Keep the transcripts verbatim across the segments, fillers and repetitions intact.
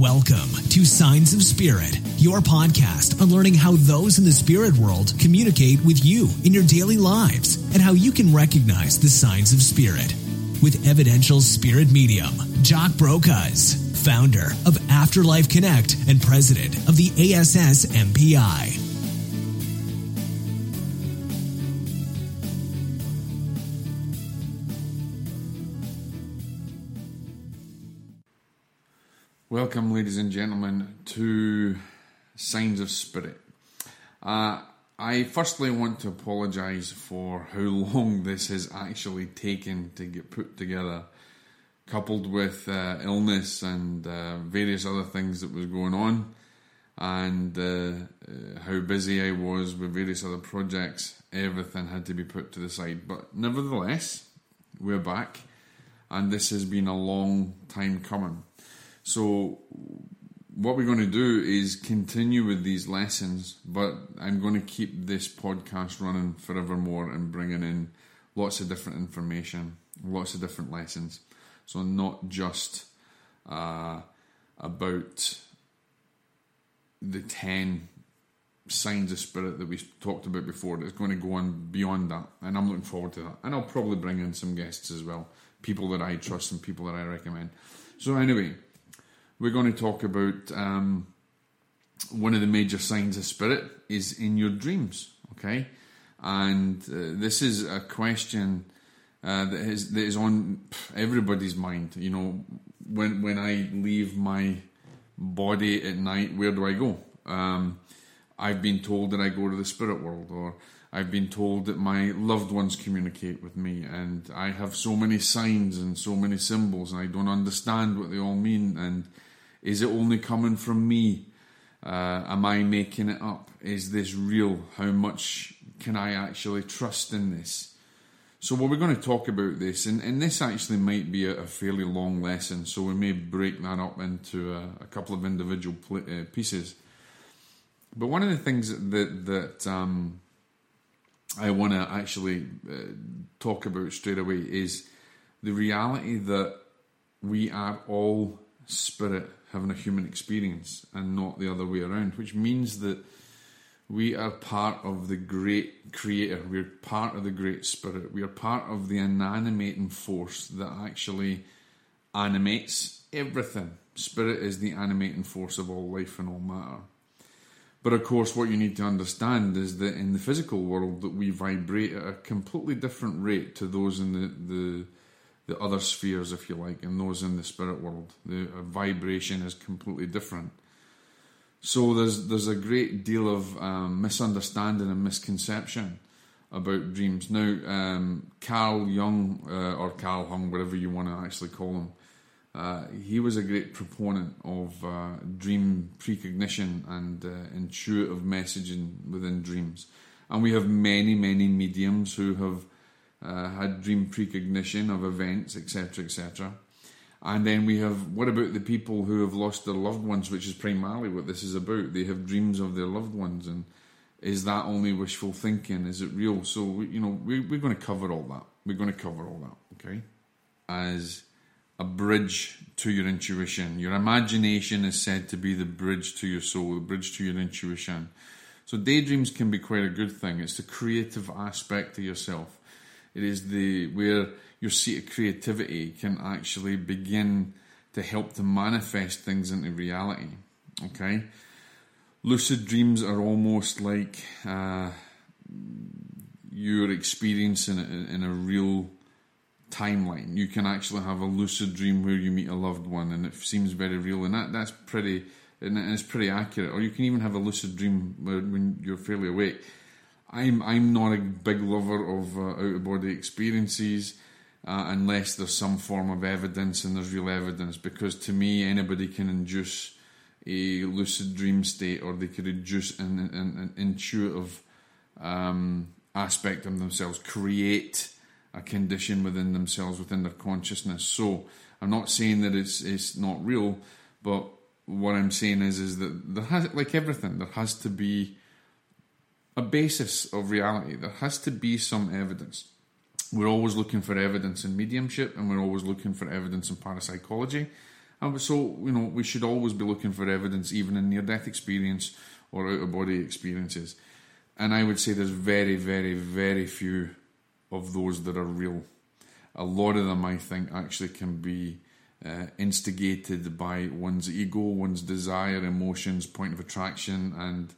Welcome to Signs of Spirit, your podcast on learning how those in the spirit world communicate with you in your daily lives and how you can recognize the signs of spirit. With evidential spirit medium, Jock Brocaz, founder of Afterlife Connect and president of the A S S M P I. Welcome, ladies and gentlemen, to Signs of Spirit. Uh, I firstly want to apologise for how long this has actually taken to get put together, coupled with uh, illness and uh, various other things that was going on, and uh, how busy I was with various other projects. Everything had to be put to the side, but nevertheless, we're back, and this has been a long time coming. So what we're going to do is continue with these lessons, but I'm going to keep this podcast running forevermore and bringing in lots of different information, lots of different lessons. So not just uh, about the ten signs of spirit that we talked about before. It's going to go on beyond that, and I'm looking forward to that. And I'll probably bring in some guests as well, people that I trust and people that I recommend. So anyway, we're going to talk about um, one of the major signs of spirit is in your dreams, okay? And uh, this is a question uh, that is that is on everybody's mind. You know, when when I leave my body at night, where do I go? Um, I've been told that I go to the spirit world, or I've been told that my loved ones communicate with me, and I have so many signs and so many symbols, and I don't understand what they all mean, and is it only coming from me? Uh, am I making it up? Is this real? How much can I actually trust in this? So what we're going to talk about this, and, and this actually might be a, a fairly long lesson, so we may break that up into a, a couple of individual pl- uh, pieces. But one of the things that that um, I want to actually uh, talk about straight away is the reality that we are all spirit having a human experience and not the other way around, which means that we are part of the great creator, we're part of the great spirit, we are part of the animating force that actually animates everything. Spirit is the animating force of all life and all matter. But of course, what you need to understand is that in the physical world that we vibrate at a completely different rate to those in the, the, the other spheres, if you like, and those in the spirit world. The vibration is completely different. So there's there's a great deal of um, misunderstanding and misconception about dreams. Now, um, Carl Jung, uh, or Carl Jung, whatever you want to actually call him, Uh, he was a great proponent of uh, dream precognition and uh, intuitive messaging within dreams. And we have many, many mediums who have uh, had dream precognition of events, et cetera, et cetera. And then we have, what about the people who have lost their loved ones, which is primarily what this is about. They have dreams of their loved ones, and is that only wishful thinking? Is it real? So, you know, we, we're going to cover all that. We're going to cover all that, okay? As a bridge to your intuition. Your imagination is said to be the bridge to your soul, the bridge to your intuition. So daydreams can be quite a good thing. It's the creative aspect of yourself. It is the where your seat of creativity can actually begin to help to manifest things into reality. Okay, lucid dreams are almost like uh, you're experiencing it in a real timeline. You can actually have a lucid dream where you meet a loved one, and it seems very real, and that that's pretty, and it's pretty accurate. Or you can even have a lucid dream where, when you're fairly awake. I'm I'm not a big lover of uh, out of body experiences uh, unless there's some form of evidence, and there's real evidence, because to me anybody can induce a lucid dream state, or they could induce an an, an intuitive um, aspect of themselves, create a condition within themselves, within their consciousness. So I'm not saying that it's it's not real, but what I'm saying is is that there has, like everything, there has to be a basis of reality. There has to be some evidence. We're always looking for evidence in mediumship, and we're always looking for evidence in parapsychology, And so, you know, we should always be looking for evidence, even in near-death experience or out-of-body experiences. And I would say there's very, very, very few of those that are real. A lot of them, I think, actually can be uh, instigated by one's ego, one's desire, emotions, point of attraction. And,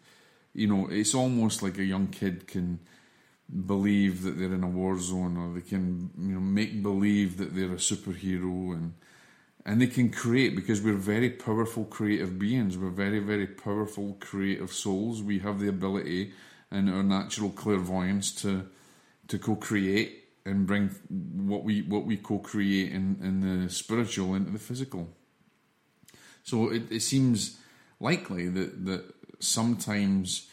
you know, it's almost like a young kid can believe that they're in a war zone, or they can, you know, make believe that they're a superhero. And and they can create, because we're very powerful creative beings. We're very, very powerful creative souls. We have the ability and our natural clairvoyance to to co-create and bring what we what we co-create in, in the spiritual into the physical. So it, it seems likely that, that sometimes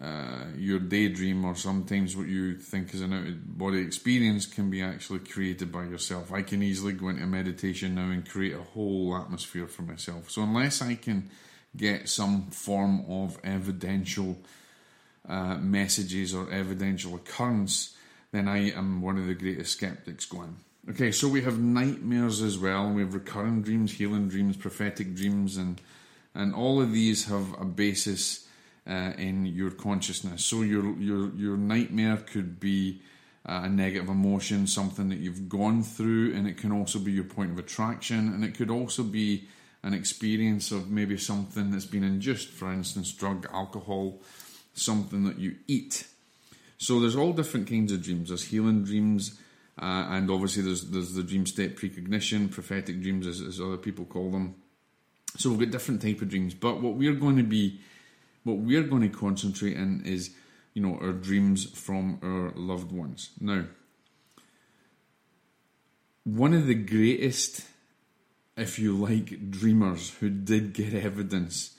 uh, your daydream, or sometimes what you think is an out-of-body experience, can be actually created by yourself. I can easily go into meditation now and create a whole atmosphere for myself. So unless I can get some form of evidential uh, messages or evidential occurrence, then I am one of the greatest skeptics going. Okay, so we have nightmares as well. We have recurring dreams, healing dreams, prophetic dreams, and and all of these have a basis uh, in your consciousness. So your your your nightmare could be uh, a negative emotion, something that you've gone through, and it can also be your point of attraction, and it could also be an experience of maybe something that's been induced, for instance, drug, alcohol, something that you eat. So there's all different kinds of dreams. There's healing dreams, uh, and obviously there's there's the dream state precognition, prophetic dreams, as, as other people call them. So we've got different type of dreams. But what we're going to be, what we're going to concentrate in is, you know, our dreams from our loved ones. Now, one of the greatest, if you like, dreamers who did get evidence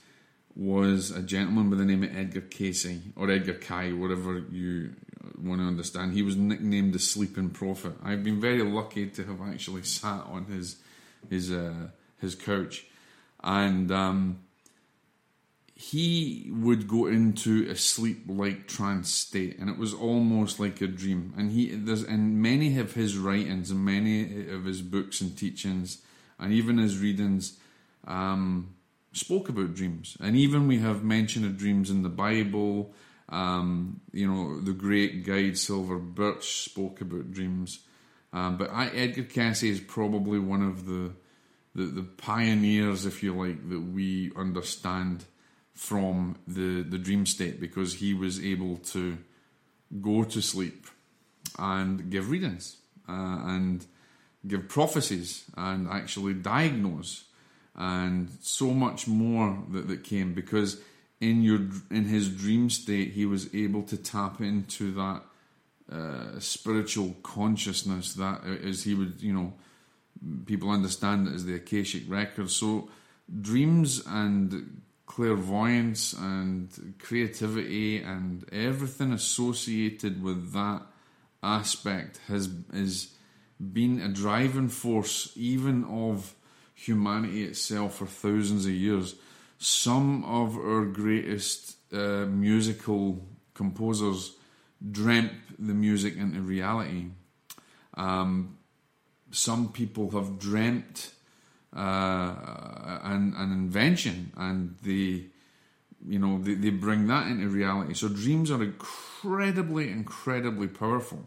was a gentleman by the name of Edgar Cayce, or Edgar Cayce, whatever you want to understand. He was nicknamed the Sleeping Prophet. I've been very lucky to have actually sat on his his uh, his couch, and um, he would go into a sleep-like trance state, and it was almost like a dream. And he there's in many of his writings, and many of his books and teachings, and even his readings, Um, spoke about dreams. And even we have mention of dreams in the Bible. Um, you know, the great guide Silver Birch spoke about dreams. Um, but I, Edgar Cayce is probably one of the, the the pioneers, if you like, that we understand from the, the dream state, because he was able to go to sleep and give readings uh, and give prophecies and actually diagnose, and so much more that, that came, because in your in his dream state he was able to tap into that uh, spiritual consciousness that, as he would, you know, people understand it as the Akashic record. So dreams and clairvoyance and creativity and everything associated with that aspect has is been a driving force even of humanity itself for thousands of years. Some of our greatest uh, musical composers dreamt the music into reality. Um, some people have dreamt uh, an, an invention, and they, you know, they, they bring that into reality. So dreams are incredibly, incredibly powerful.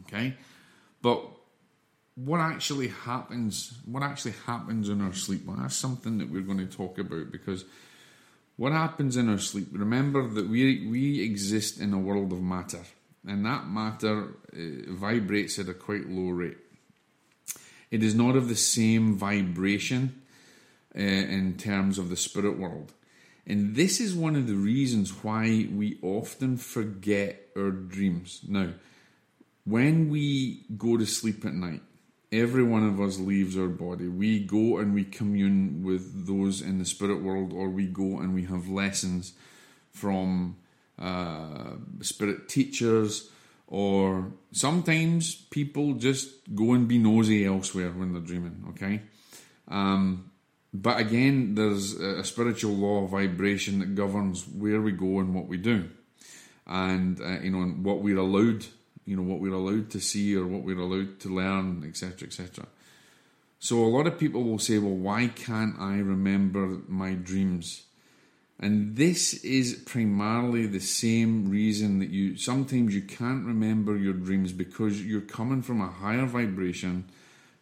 Okay, but What actually happens? What actually happens in our sleep? Well, that's something that we're going to talk about, because what happens in our sleep? Remember that we we exist in a world of matter, and that matter uh, vibrates at a quite low rate. It is not of the same vibration uh, in terms of the spirit world, and this is one of the reasons why we often forget our dreams. Now, when we go to sleep at night, every one of us leaves our body. We go and we commune with those in the spirit world, or we go and we have lessons from uh, spirit teachers, or sometimes people just go and be nosy elsewhere when they're dreaming, okay? Um, but again, there's a spiritual law of vibration that governs where we go and what we do, and uh, you know, and what we're allowed you know, what we're allowed to see or what we're allowed to learn, et cetera, et cetera. So a lot of people will say, well, why can't I remember my dreams? And this is primarily the same reason that you sometimes you can't remember your dreams, because you're coming from a higher vibration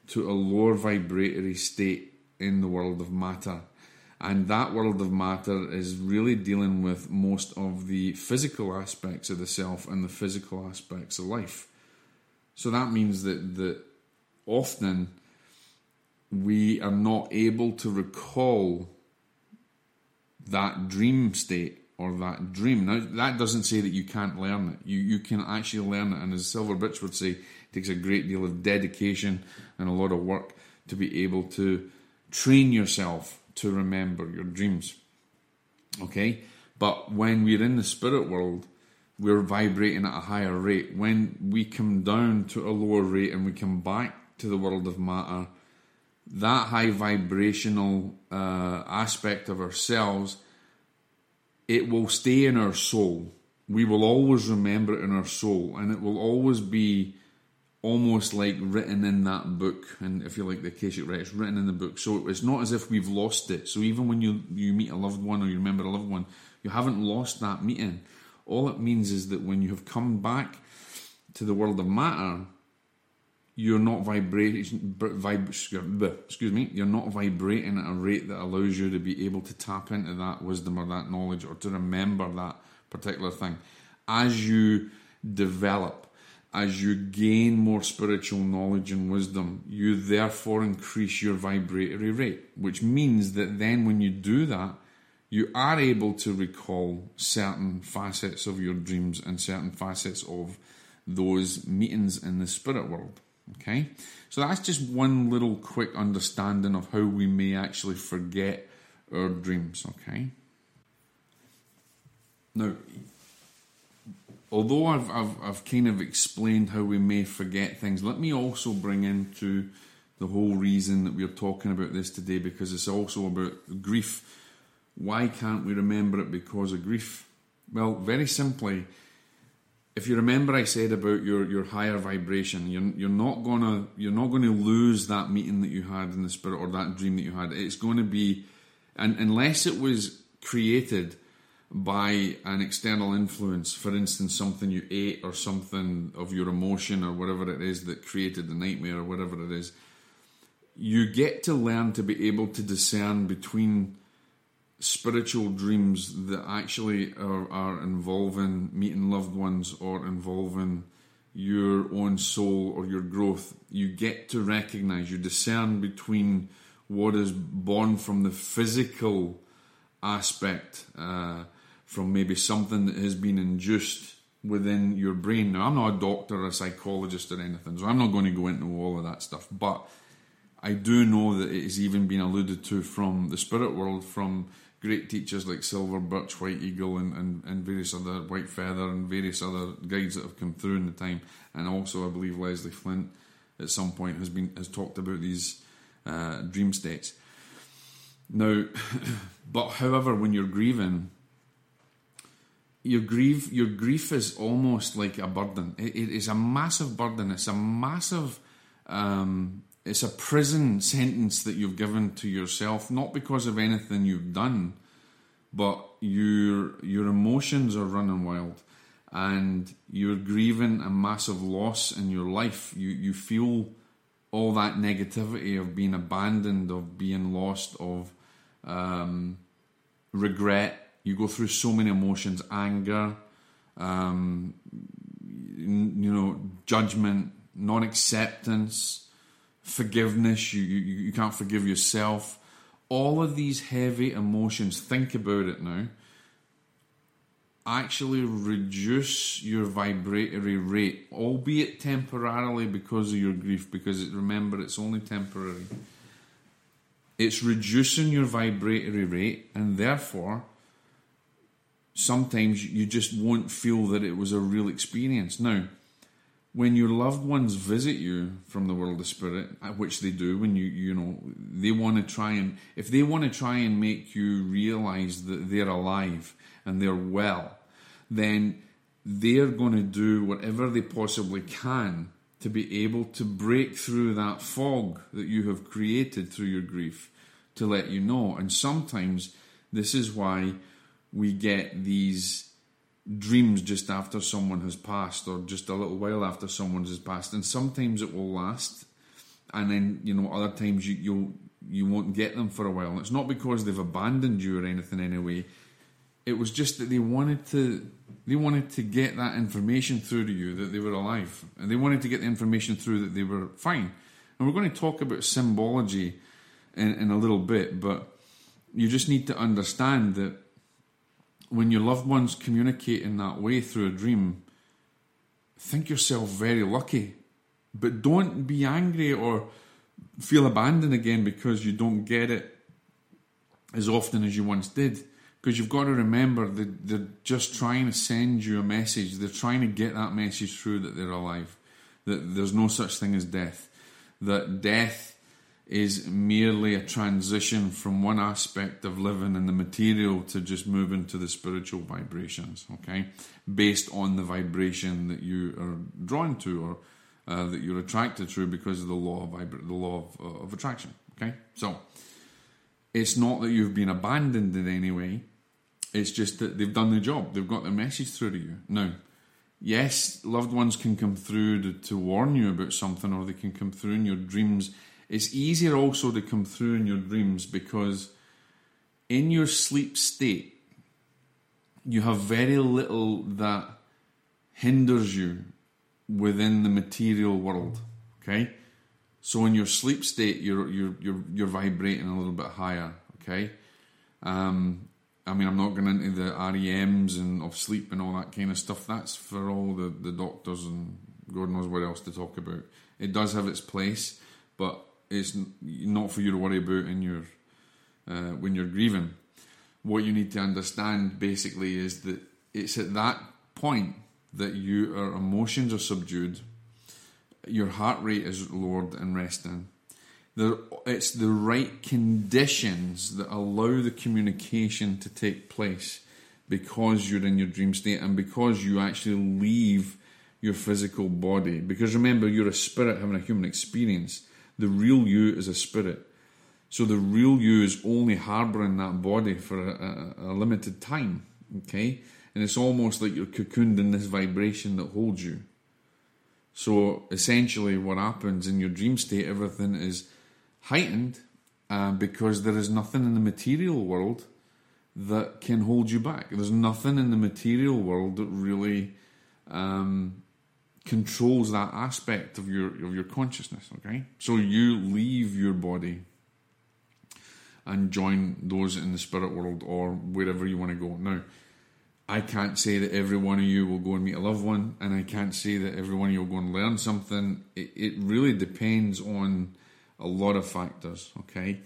to a lower vibratory state in the world of matter. And that world of matter is really dealing with most of the physical aspects of the self and the physical aspects of life. So that means that, that often we are not able to recall that dream state or that dream. Now, that doesn't say that you can't learn it. You you can actually learn it. And as Silver Birch would say, it takes a great deal of dedication and a lot of work to be able to train yourself to remember your dreams. Okay? But when we're in the spirit world, we're vibrating at a higher rate. When we come down to a lower rate and we come back to the world of matter, that high vibrational uh, aspect of ourselves, it will stay in our soul. We will always remember it in our soul, and it will always be almost like written in that book. And if you like the Akashic record, it's written in the book. So it's not as if we've lost it. So even when you, you meet a loved one or you remember a loved one, you haven't lost that meeting. All it means is that when you have come back to the world of matter, you're not vibration, vib, excuse me, you're not vibrating at a rate that allows you to be able to tap into that wisdom or that knowledge or to remember that particular thing. As you develop, as you gain more spiritual knowledge and wisdom, you therefore increase your vibratory rate, which means that then when you do that, you are able to recall certain facets of your dreams and certain facets of those meetings in the spirit world. Okay, so that's just one little quick understanding of how we may actually forget our dreams. Okay, now, although I've, I've I've kind of explained how we may forget things, let me also bring into the whole reason that we're talking about this today, because it's also about grief. Why can't we remember it because of grief? Well, very simply, if you remember, I said about your, your higher vibration, you're you're not gonna you're not gonna lose that meeting that you had in the spirit or that dream that you had. It's going to be, and unless it was created by an external influence, for instance, something you ate or something of your emotion or whatever it is that created the nightmare or whatever it is, you get to learn to be able to discern between spiritual dreams that actually are, are involving meeting loved ones or involving your own soul or your growth. You get to recognize, you discern between what is born from the physical aspect, uh, from maybe something that has been induced within your brain. Now, I'm not a doctor or a psychologist or anything, so I'm not going to go into all of that stuff, but I do know that it has even been alluded to from the spirit world, from great teachers like Silver Birch, White Eagle, and, and, and various other, White Feather, and various other guides that have come through in the time. And also, I believe Leslie Flint at some point has been has talked about these uh, dream states. Now, but however, when you're grieving, your grief your grief is almost like a burden. It, it is a massive burden. It's a massive, um, it's a prison sentence that you've given to yourself, not because of anything you've done, but your your emotions are running wild, and you're grieving a massive loss in your life. You you feel all that negativity of being abandoned, of being lost, of um, regret. You go through so many emotions: anger, um, you know, judgment, non-acceptance, forgiveness. You, you you can't forgive yourself. All of these heavy emotions, think about it now, actually reduce your vibratory rate, albeit temporarily because of your grief, because it, remember, it's only temporary. It's reducing your vibratory rate, and therefore sometimes you just won't feel that it was a real experience. Now, when your loved ones visit you from the world of spirit, which they do, when you, you know, they want to try and, if they want to try and make you realize that they're alive and they're well, then they're going to do whatever they possibly can to be able to break through that fog that you have created through your grief, to let you know. And sometimes this is why we get these dreams just after someone has passed, or just a little while after someone has passed. And sometimes it will last, and then, you know, other times you you'll, you won't get them for a while. And it's not because they've abandoned you or anything anyway. It was just that they wanted to they wanted to get that information through to you that they were alive, and they wanted to get the information through that they were fine. And we're going to talk about symbology in, in a little bit, but you just need to understand that when your loved ones communicate in that way through a dream, think yourself very lucky, but don't be angry or feel abandoned again because you don't get it as often as you once did. Because you've got to remember that they're just trying to send you a message. They're trying to get that message through that they're alive, that there's no such thing as death, that death is merely a transition from one aspect of living in the material to just move into the spiritual vibrations, okay? Based on the vibration that you are drawn to, or uh, that you're attracted to, because of the law of, vibra- the law of, uh, of attraction, okay? So, it's not that you've been abandoned in any way. It's just that they've done the job. They've got their message through to you. Now, yes, loved ones can come through to, to warn you about something, or they can come through in your dreams. It's easier also to come through in your dreams because in your sleep state, you have very little that hinders you within the material world, okay? So in your sleep state, you're you're you're you're vibrating a little bit higher, okay? Um... I mean, I'm not going into the R E Ms and of sleep and all that kind of stuff. That's for all the, the doctors and God knows what else to talk about. It does have its place, but it's not for you to worry about in your uh, when you're grieving. What you need to understand basically is that it's at that point that your emotions are subdued, your heart rate is lowered and resting. There, it's the right conditions that allow the communication to take place, because you're in your dream state and because you actually leave your physical body. Because remember, you're a spirit having a human experience. The real you is a spirit. So the real you is only harbouring that body for a, a, a limited time, okay? And it's almost like you're cocooned in this vibration that holds you. So essentially what happens in your dream state, everything is heightened uh, because there is nothing in the material world that can hold you back. There's nothing in the material world that really um, controls that aspect of your of your consciousness. Okay, so you leave your body and join those in the spirit world or wherever you want to go. Now, I can't say that every one of you will go and meet a loved one, and I can't say that every one of you will go and learn something. It, it really depends on a lot of factors, okay?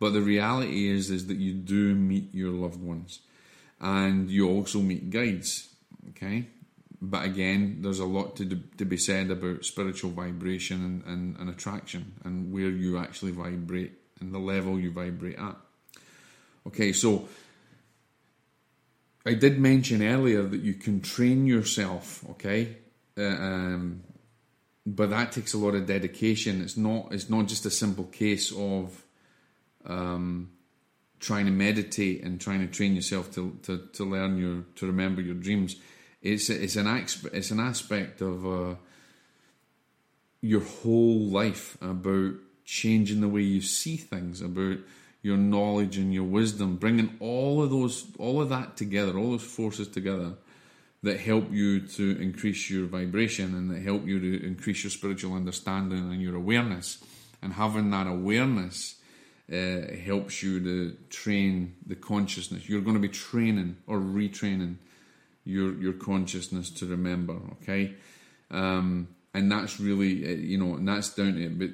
But the reality is, is that you do meet your loved ones, and you also meet guides, okay? But again, there's a lot to to be said about spiritual vibration and, and, and attraction, and where you actually vibrate and the level you vibrate at. Okay, so I did mention earlier that you can train yourself, okay? Uh, um, but that takes a lot of dedication. It's not it's not just a simple case of um, trying to meditate and trying to train yourself to, to, to learn your to remember your dreams. It's it's an it's an aspect of uh, your whole life, about changing the way you see things, about your knowledge and your wisdom, bringing all of those, all of that together, all those forces together that help you to increase your vibration and that help you to increase your spiritual understanding and your awareness. And having that awareness uh, helps you to train the consciousness. You're going to be training or retraining your your consciousness to remember, okay? Um, and that's really, you know, and that's down to it. But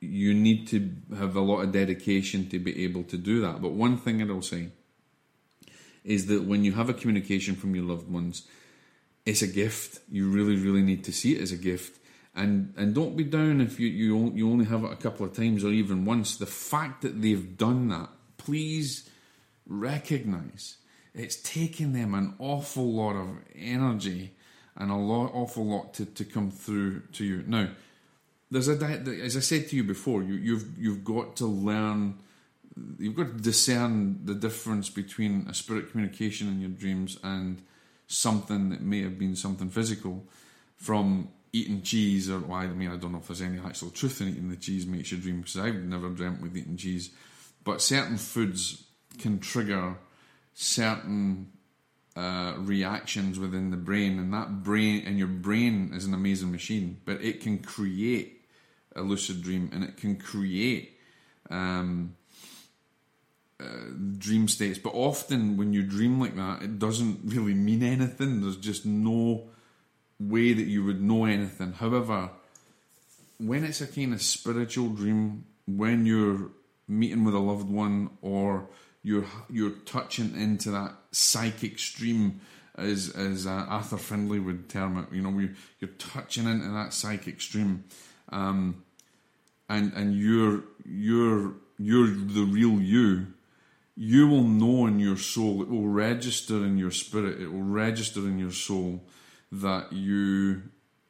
you need to have a lot of dedication to be able to do that. But one thing I will say is that when you have a communication from your loved ones, it's a gift. You really, really need to see it as a gift. And and don't be down if you, you, you only have it a couple of times or even once. The fact that they've done that, please recognise it's taken them an awful lot of energy and a lot, awful lot to, to come through to you. Now, there's a as I said to you before, you, you've you've got to learn, you've got to discern the difference between a spirit communication in your dreams and something that may have been something physical, from eating cheese, or well, I mean, I don't know if there's any actual truth in eating the cheese makes you dream, because I've never dreamt with eating cheese, but certain foods can trigger certain uh, reactions within the brain, and that brain and your brain is an amazing machine, but it can create a lucid dream, and it can create um, uh, dream states. But often when you dream like that, it doesn't really mean anything. There's just no way that you would know anything. However, when it's a kind of spiritual dream, when you're meeting with a loved one, or you're you're touching into that psychic stream, as as uh, Arthur Findlay would term it. You know, we you're touching into that psychic stream, um, and and you're you're you're the real you. You will know in your soul. It will register in your spirit. It will register in your soul that you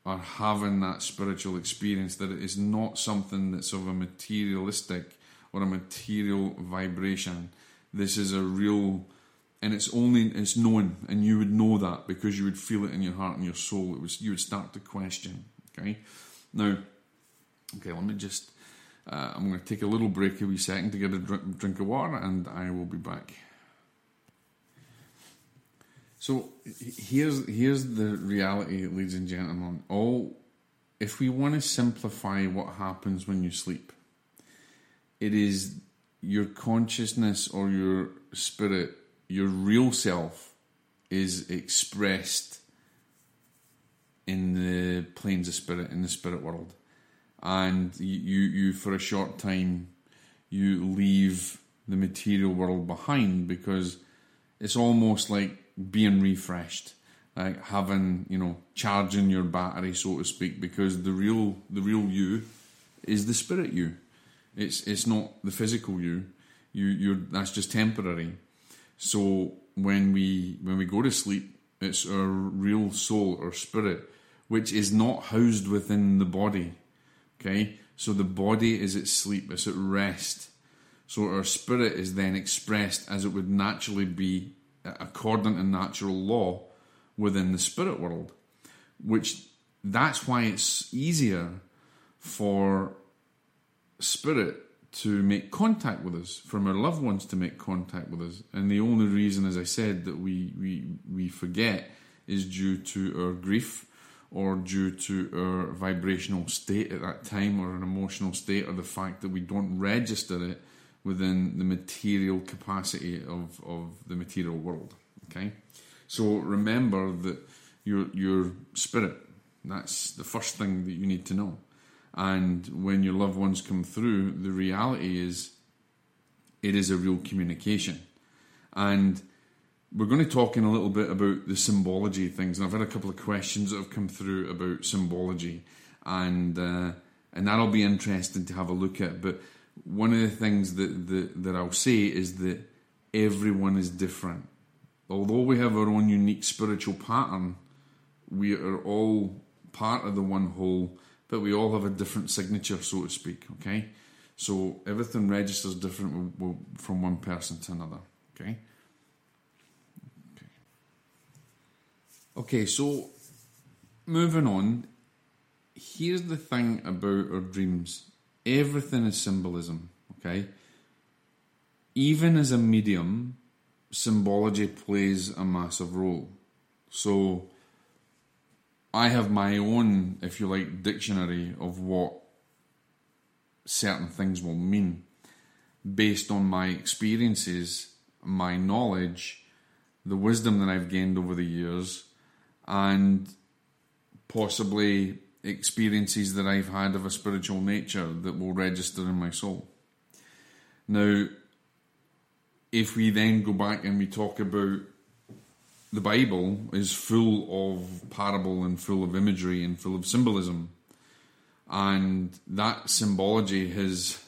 are having that spiritual experience. That it is not something that's of a materialistic or a material vibration. This is a real, and it's only, it's known, and you would know that because you would feel it in your heart and your soul. It was, you would start to question, okay? Now, okay, let me just, uh, I'm going to take a little break, a wee second, to get a drink, drink of water, and I will be back. So, here's, here's the reality, ladies and gentlemen. All, if we want to simplify what happens when you sleep, it is your consciousness or your spirit, your real self, is expressed in the planes of spirit, in the spirit world. And you, you for a short time, you leave the material world behind, because it's almost like being refreshed, like having, you know, charging your battery, so to speak, because the real, the real you is the spirit you. It's it's not the physical you. You you're that's just temporary. So when we when we go to sleep, it's our real soul or spirit, which is not housed within the body. Okay? So the body is at sleep, it's at rest. So our spirit is then expressed as it would naturally be, according to natural law, within the spirit world. Which that's why it's easier for spirit to make contact with us, from our loved ones to make contact with us. And the only reason, as I said, that we we, we forget is due to our grief, or due to our vibrational state at that time, or an emotional state, or the fact that we don't register it within the material capacity of, of the material world. Okay? So remember that your your spirit, that's the first thing that you need to know. And when your loved ones come through, the reality is it is a real communication. And we're going to talk in a little bit about the symbology things. And I've had a couple of questions that have come through about symbology. And uh, and that'll be interesting to have a look at. But one of the things that, that, that I'll say is that everyone is different. Although we have our own unique spiritual pattern, we are all part of the one whole, but we all have a different signature, so to speak, okay? So everything registers different from one person to another, okay? Okay, okay, so moving on, here's the thing about our dreams. Everything is symbolism, okay? Even as a medium, symbology plays a massive role. So I have my own, if you like, dictionary of what certain things will mean based on my experiences, my knowledge, the wisdom that I've gained over the years, and possibly experiences that I've had of a spiritual nature that will register in my soul. Now, if we then go back and we talk about, the Bible is full of parable and full of imagery and full of symbolism, and that symbology has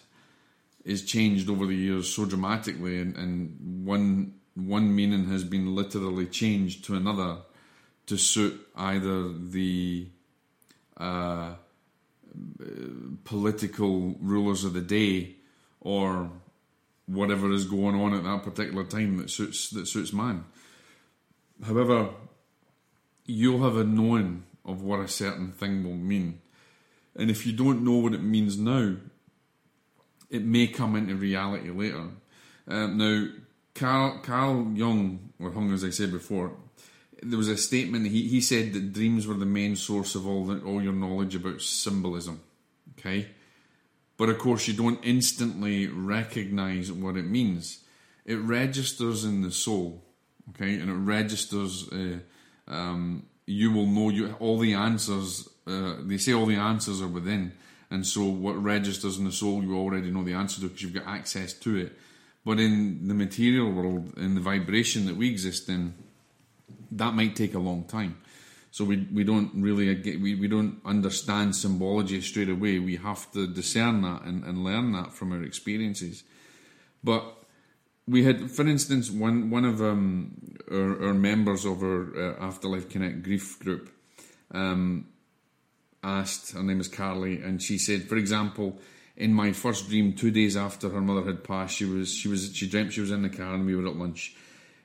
is changed over the years so dramatically, and, and one one meaning has been literally changed to another to suit either the uh, political rulers of the day or whatever is going on at that particular time that suits that suits man. However, you'll have a knowing of what a certain thing will mean. And if you don't know what it means now, it may come into reality later. Um, now, Carl, Carl Jung, or Jung, as I said before, there was a statement, he, he said that dreams were the main source of all the, all your knowledge about symbolism. Okay? But of course, you don't instantly recognize what it means. It registers in the soul. Okay? And it registers... Uh, um, you will know you all the answers... Uh, they say all the answers are within. And so what registers in the soul, you already know the answer to because you've got access to it. But in the material world, in the vibration that we exist in, that might take a long time. So we we don't really get, we, we don't understand symbology straight away. We have to discern that and, and learn that from our experiences. But we had, for instance, one one of um, our, our members of our uh, Afterlife Connect grief group um, asked, her name is Carly, and she said, for example, in my first dream, two days after her mother had passed, she was she was she dreamt she was in the car and we were at lunch.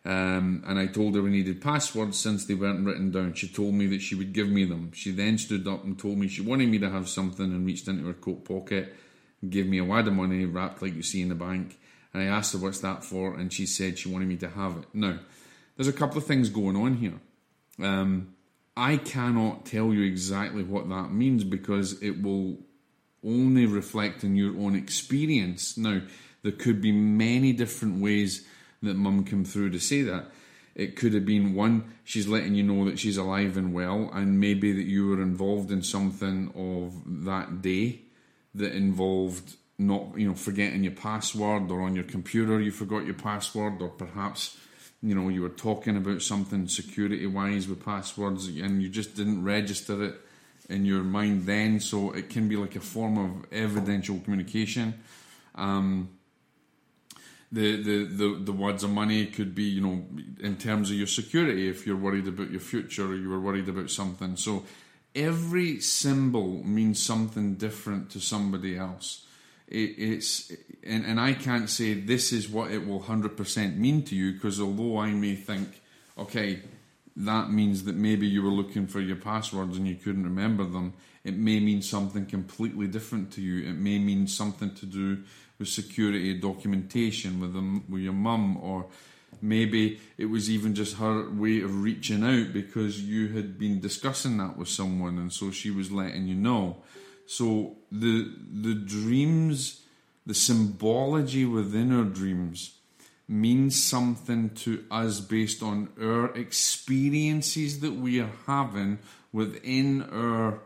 Um, and I told her we needed passwords since they weren't written down. She told me that she would give me them. She then stood up and told me she wanted me to have something and reached into her coat pocket and gave me a wad of money wrapped like you see in the bank. And I asked her what's that for, and she said she wanted me to have it. Now, there's a couple of things going on here. Um, I cannot tell you exactly what that means because it will only reflect in your own experience. Now, there could be many different ways that mum came through to say that. It could have been one, she's letting you know that she's alive and well, and maybe that you were involved in something of that day that involved not, you know, forgetting your password, or on your computer you forgot your password, or perhaps, you know, you were talking about something security-wise with passwords and you just didn't register it in your mind then, so it can be like a form of evidential communication. Um... The, the, the, the words of money could be, you know, in terms of your security, if you're worried about your future or you were worried about something. So every symbol means something different to somebody else. It, it's and, and I can't say this is what it will one hundred percent mean to you, because although I may think, okay, that means that maybe you were looking for your passwords and you couldn't remember them, it may mean something completely different to you. It may mean something to do with security, documentation, with them, with your mum, or maybe it was even just her way of reaching out because you had been discussing that with someone, and so she was letting you know. So the the dreams, the symbology within our dreams means something to us based on our experiences that we are having within our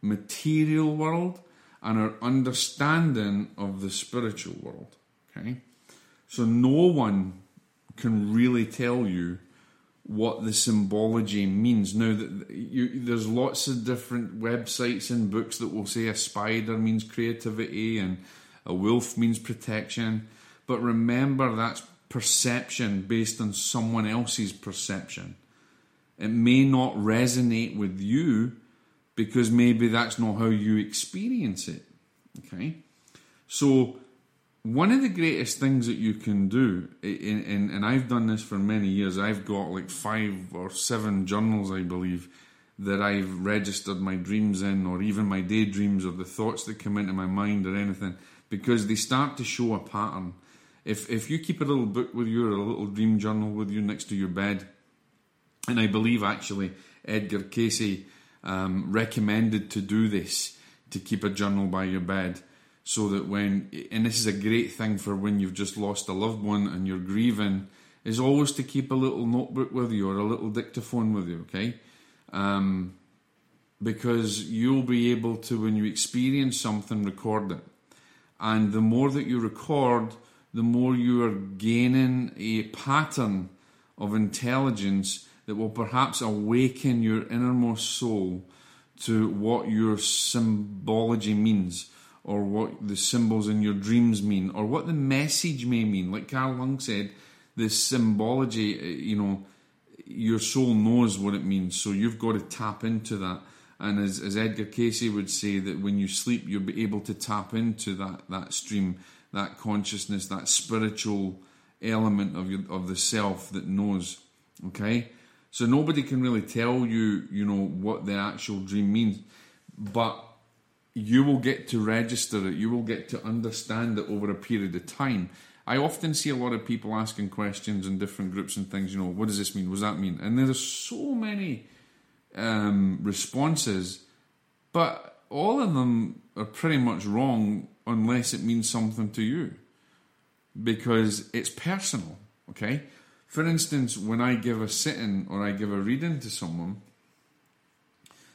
material world and our understanding of the spiritual world, okay? So no one can really tell you what the symbology means. Now, you, there's lots of different websites and books that will say a spider means creativity and a wolf means protection. But remember, that's perception based on someone else's perception. It may not resonate with you, because maybe that's not how you experience it, okay? So one of the greatest things that you can do, and, and, and I've done this for many years, I've got like five or seven journals, I believe, that I've registered my dreams in, or even my daydreams, or the thoughts that come into my mind or anything, because they start to show a pattern. If, if you keep a little book with you or a little dream journal with you next to your bed, and I believe actually Edgar Cayce Um, recommended to do this, to keep a journal by your bed, so that when, and this is a great thing for when you've just lost a loved one and you're grieving, is always to keep a little notebook with you or a little dictaphone with you, okay? Um, because you'll be able to, when you experience something, record it. And the more that you record, the more you are gaining a pattern of intelligence that will perhaps awaken your innermost soul to what your symbology means, or what the symbols in your dreams mean, or what the message may mean. Like Carl Jung said, the symbology, you know, your soul knows what it means, so you've got to tap into that. And as, as Edgar Cayce would say, that when you sleep, you'll be able to tap into that, that stream, that consciousness, that spiritual element of your, of the self that knows. Okay, so nobody can really tell you, you know, what the actual dream means, but you will get to register it. You will get to understand it over a period of time. I often see a lot of people asking questions in different groups and things, you know, what does this mean? What does that mean? And there are so many um, responses, but all of them are pretty much wrong unless it means something to you, because it's personal, okay? For instance, when I give a sitting or I give a reading to someone,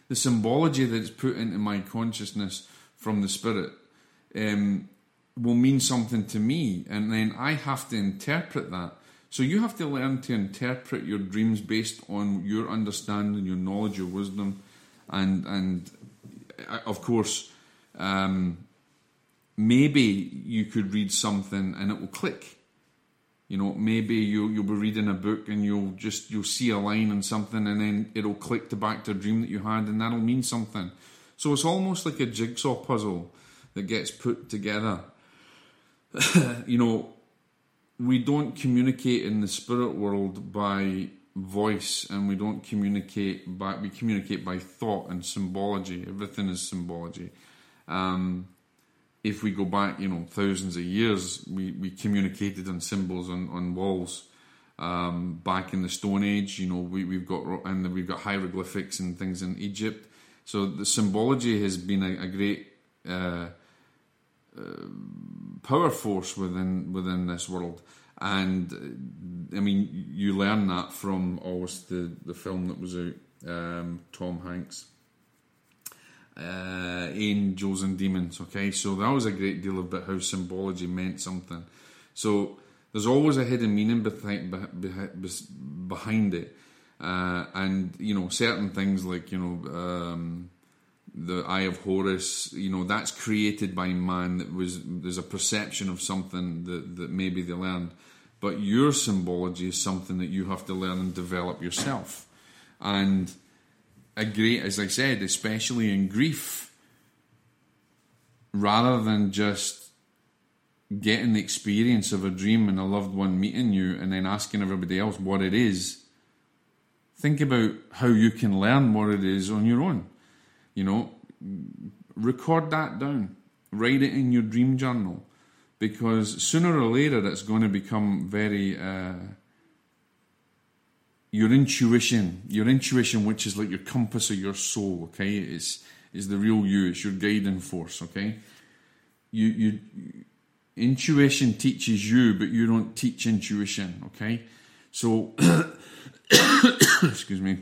the symbology that's put into my consciousness from the spirit um, will mean something to me, and then I have to interpret that. So you have to learn to interpret your dreams based on your understanding, your knowledge, your wisdom, and and of course, um, maybe you could read something and it will click. You know, maybe you you'll be reading a book and you'll just you'll see a line and something, and then it'll click to back to a dream that you had, and that'll mean something. So it's almost like a jigsaw puzzle that gets put together. You know, we don't communicate in the spirit world by voice, and we don't communicate by we communicate by thought and symbology. Everything is symbology. Um, If we go back, you know, thousands of years, we, we communicated on symbols on, on walls. Um, back in the Stone Age, you know, we, we've got and we've got hieroglyphics and things in Egypt. So the symbology has been a, a great uh, uh, power force within within this world. And I mean, you learn that from almost the, the film that was out, um, Tom Hanks. Uh, angels and demons, okay? So that was a great deal about how symbology meant something. So there's always a hidden meaning behind it. Uh, and, you know, certain things like, you know, um, the Eye of Horus, you know, that's created by man. That was There's a perception of something that, that maybe they learned. But your symbology is something that you have to learn and develop yourself. And a great, as I said, especially in grief, rather than just getting the experience of a dream and a loved one meeting you and then asking everybody else what it is, think about how you can learn what it is on your own. You know, record that down, write it in your dream journal, because sooner or later it's going to become very... Uh, Your intuition, your intuition, which is like your compass of your soul, okay, it's is the real you. It's your guiding force, okay. You, you, intuition teaches you, but you don't teach intuition, okay. So, excuse me.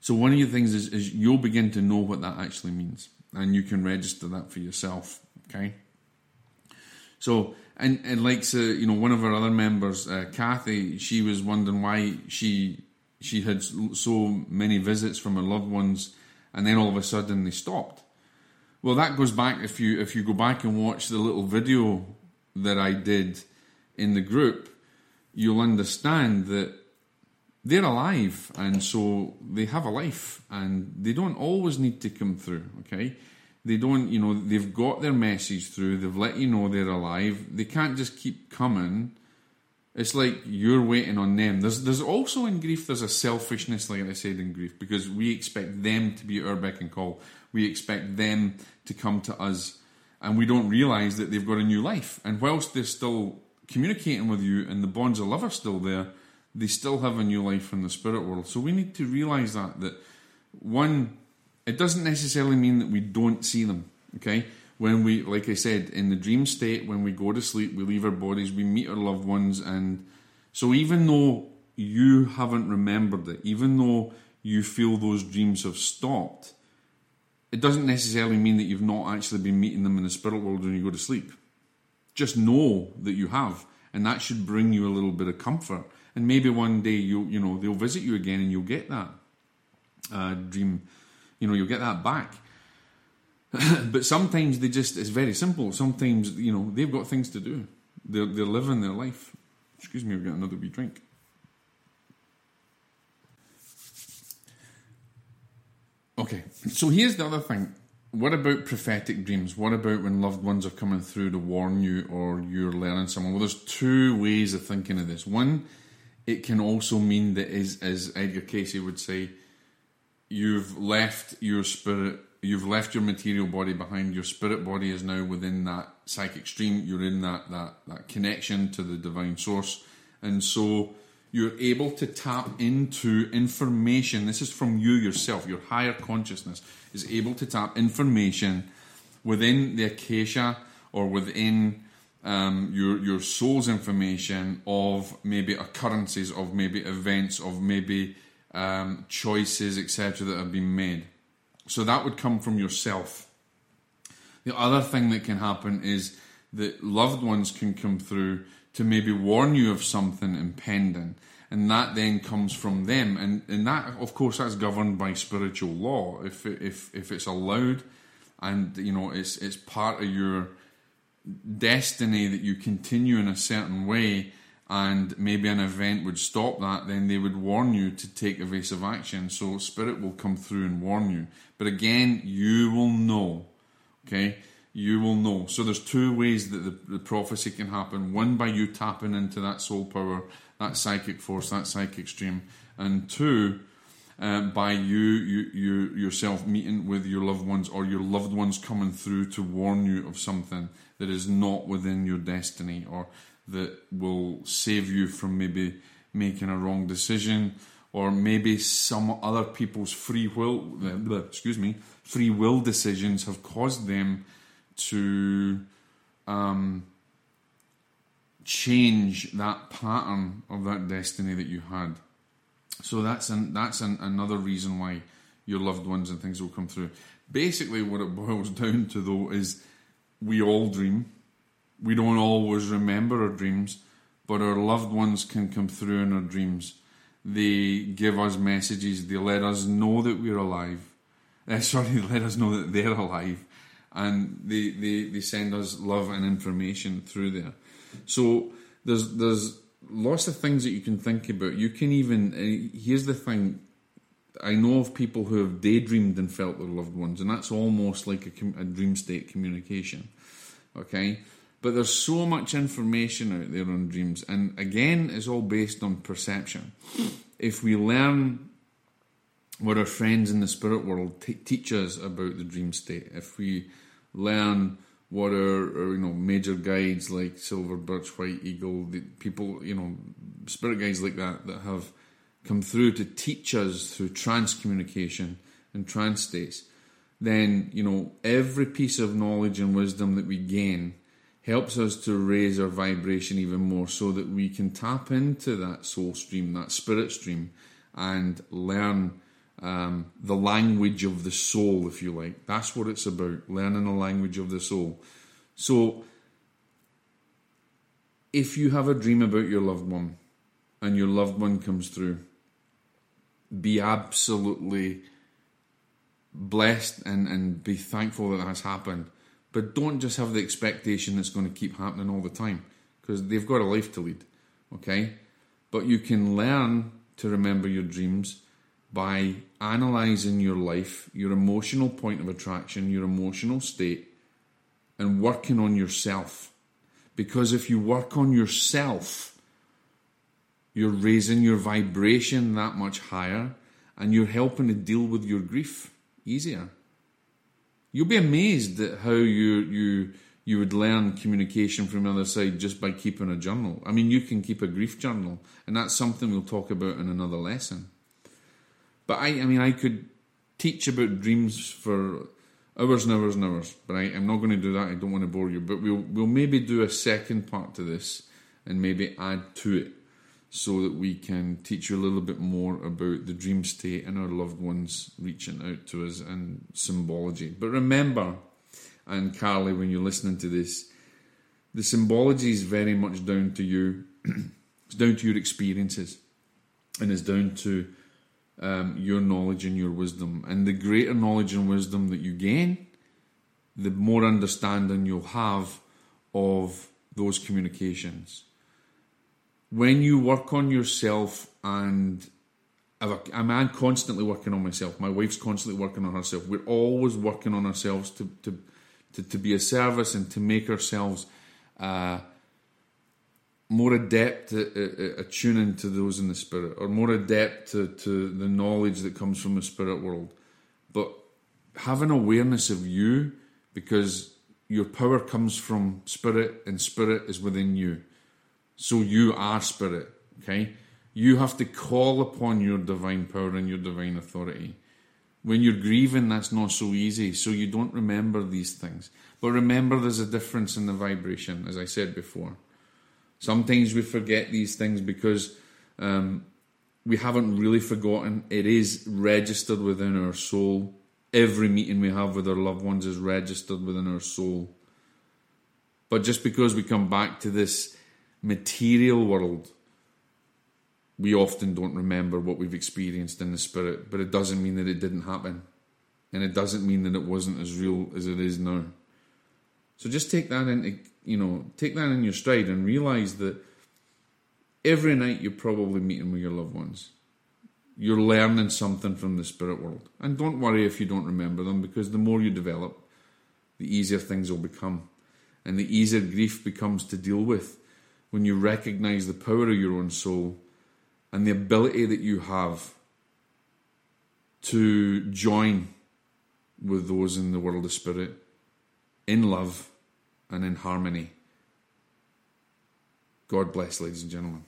So one of the things is, is you'll begin to know what that actually means, and you can register that for yourself, okay. So. And, and like, so, you know, one of our other members, uh, Kathy, she was wondering why she she had so many visits from her loved ones, and then all of a sudden they stopped. Well, that goes back, if you if you go back and watch the little video that I did in the group, you'll understand that they're alive, and so they have a life, and they don't always need to come through, okay? They don't, you know, they've got their message through. They've let you know they're alive. They can't just keep coming. It's like you're waiting on them. There's there's also in grief, there's a selfishness, like I said, in grief, because we expect them to be at our beck and call. We expect them to come to us, and we don't realise that they've got a new life. And whilst they're still communicating with you and the bonds of love are still there, they still have a new life in the spirit world. So we need to realise that, that one... It doesn't necessarily mean that we don't see them, okay? When we, like I said, in the dream state, when we go to sleep, we leave our bodies, we meet our loved ones, and so even though you haven't remembered it, even though you feel those dreams have stopped, it doesn't necessarily mean that you've not actually been meeting them in the spirit world when you go to sleep. Just know that you have, and that should bring you a little bit of comfort. And maybe one day, you'll, you know, they'll visit you again and you'll get that uh, dream. You know, you'll get that back. But sometimes they just, it's very simple. Sometimes, you know, they've got things to do. They're, they're living their life. Excuse me, I've got another wee drink. Okay, so here's the other thing. What about prophetic dreams? What about when loved ones are coming through to warn you or you're learning someone? Well, there's two ways of thinking of this. One, it can also mean that, as, as Edgar Cayce would say, you've left your spirit, you've left your material body behind. Your spirit body is now within that psychic stream. You're in that, that, that connection to the divine source. And so you're able to tap into information. This is from you yourself. Your higher consciousness is able to tap information within the Akasha or within um, your your soul's information of maybe occurrences, of maybe events, of maybe um, choices, et cetera that have been made. So that would come from yourself. The other thing that can happen is that loved ones can come through to maybe warn you of something impending. And that then comes from them. And, and that, of course, that's governed by spiritual law. If if if it's allowed and, you know, it's it's part of your destiny that you continue in a certain way and maybe an event would stop that, then they would warn you to take evasive action. So spirit will come through and warn you. But again, you will know, okay? You will know. So there's two ways that the, the prophecy can happen. One, by you tapping into that soul power, that psychic force, that psychic stream. And two, uh, by you, you you yourself meeting with your loved ones or your loved ones coming through to warn you of something that is not within your destiny or that will save you from maybe making a wrong decision or maybe some other people's free will, excuse me, free will decisions have caused them to um, change that pattern of that destiny that you had. So that's an, that's an, another reason why your loved ones and things will come through. Basically what it boils down to, though, is we all dream. We don't always remember our dreams, but our loved ones can come through in our dreams. They give us messages. They let us know that we're alive. Uh, sorry, let us know that they're alive. And they, they, they send us love and information through there. So there's there's lots of things that you can think about. You can even, uh, here's the thing, I know of people who have daydreamed and felt their loved ones, and that's almost like a, a dream state communication, okay? But there's so much information out there on dreams, and again, it's all based on perception. If we learn what our friends in the spirit world t- teach us about the dream state, if we learn what our, our you know major guides like Silver Birch, White Eagle, the people, you know, spirit guides like that that have come through to teach us through trance communication and trance states, then, you know, every piece of knowledge and wisdom that we gain helps us to raise our vibration even more so that we can tap into that soul stream, that spirit stream, and learn Um, the language of the soul, if you like. That's what it's about, learning the language of the soul. So, if you have a dream about your loved one, and your loved one comes through, be absolutely blessed and, and be thankful that that's happened. But don't just have the expectation it's going to keep happening all the time, because they've got a life to lead, okay? But you can learn to remember your dreams by analysing your life, your emotional point of attraction, your emotional state, and working on yourself. Because if you work on yourself, you're raising your vibration that much higher, and you're helping to deal with your grief easier. You'll be amazed at how you you you would learn communication from the other side just by keeping a journal. I mean, you can keep a grief journal, and that's something we'll talk about in another lesson. But I, I mean, I could teach about dreams for hours and hours and hours. But I, I'm not going to do that. I don't want to bore you. But we'll we'll maybe do a second part to this and maybe add to it so that we can teach you a little bit more about the dream state and our loved ones reaching out to us and symbology. But remember, and Carly, when you're listening to this, the symbology is very much down to you. It's down to your experiences, and it's down to Um, your knowledge and your wisdom. And the greater knowledge and wisdom that you gain, the more understanding you'll have of those communications. When you work on yourself and I'm I'm constantly working on myself. My wife's constantly working on herself. We're always working on ourselves to to to, to be a service and to make ourselves uh, more adept at, at, at tuning to those in the spirit, or more adept to, to the knowledge that comes from the spirit world. But have an awareness of you, because your power comes from spirit, and spirit is within you. So you are spirit, okay? You have to call upon your divine power and your divine authority. When you're grieving, that's not so easy, so you don't remember these things. But remember, there's a difference in the vibration, as I said before. Sometimes we forget these things because um, we haven't really forgotten. It is registered within our soul. Every meeting we have with our loved ones is registered within our soul. But just because we come back to this material world, we often don't remember what we've experienced in the spirit. But it doesn't mean that it didn't happen. And it doesn't mean that it wasn't as real as it is now. So just take that into You know, take that in your stride and realise that every night you're probably meeting with your loved ones. You're learning something from the spirit world. And don't worry if you don't remember them, because the more you develop, the easier things will become. And the easier grief becomes to deal with when you recognise the power of your own soul and the ability that you have to join with those in the world of spirit in love and in harmony. God bless, ladies and gentlemen.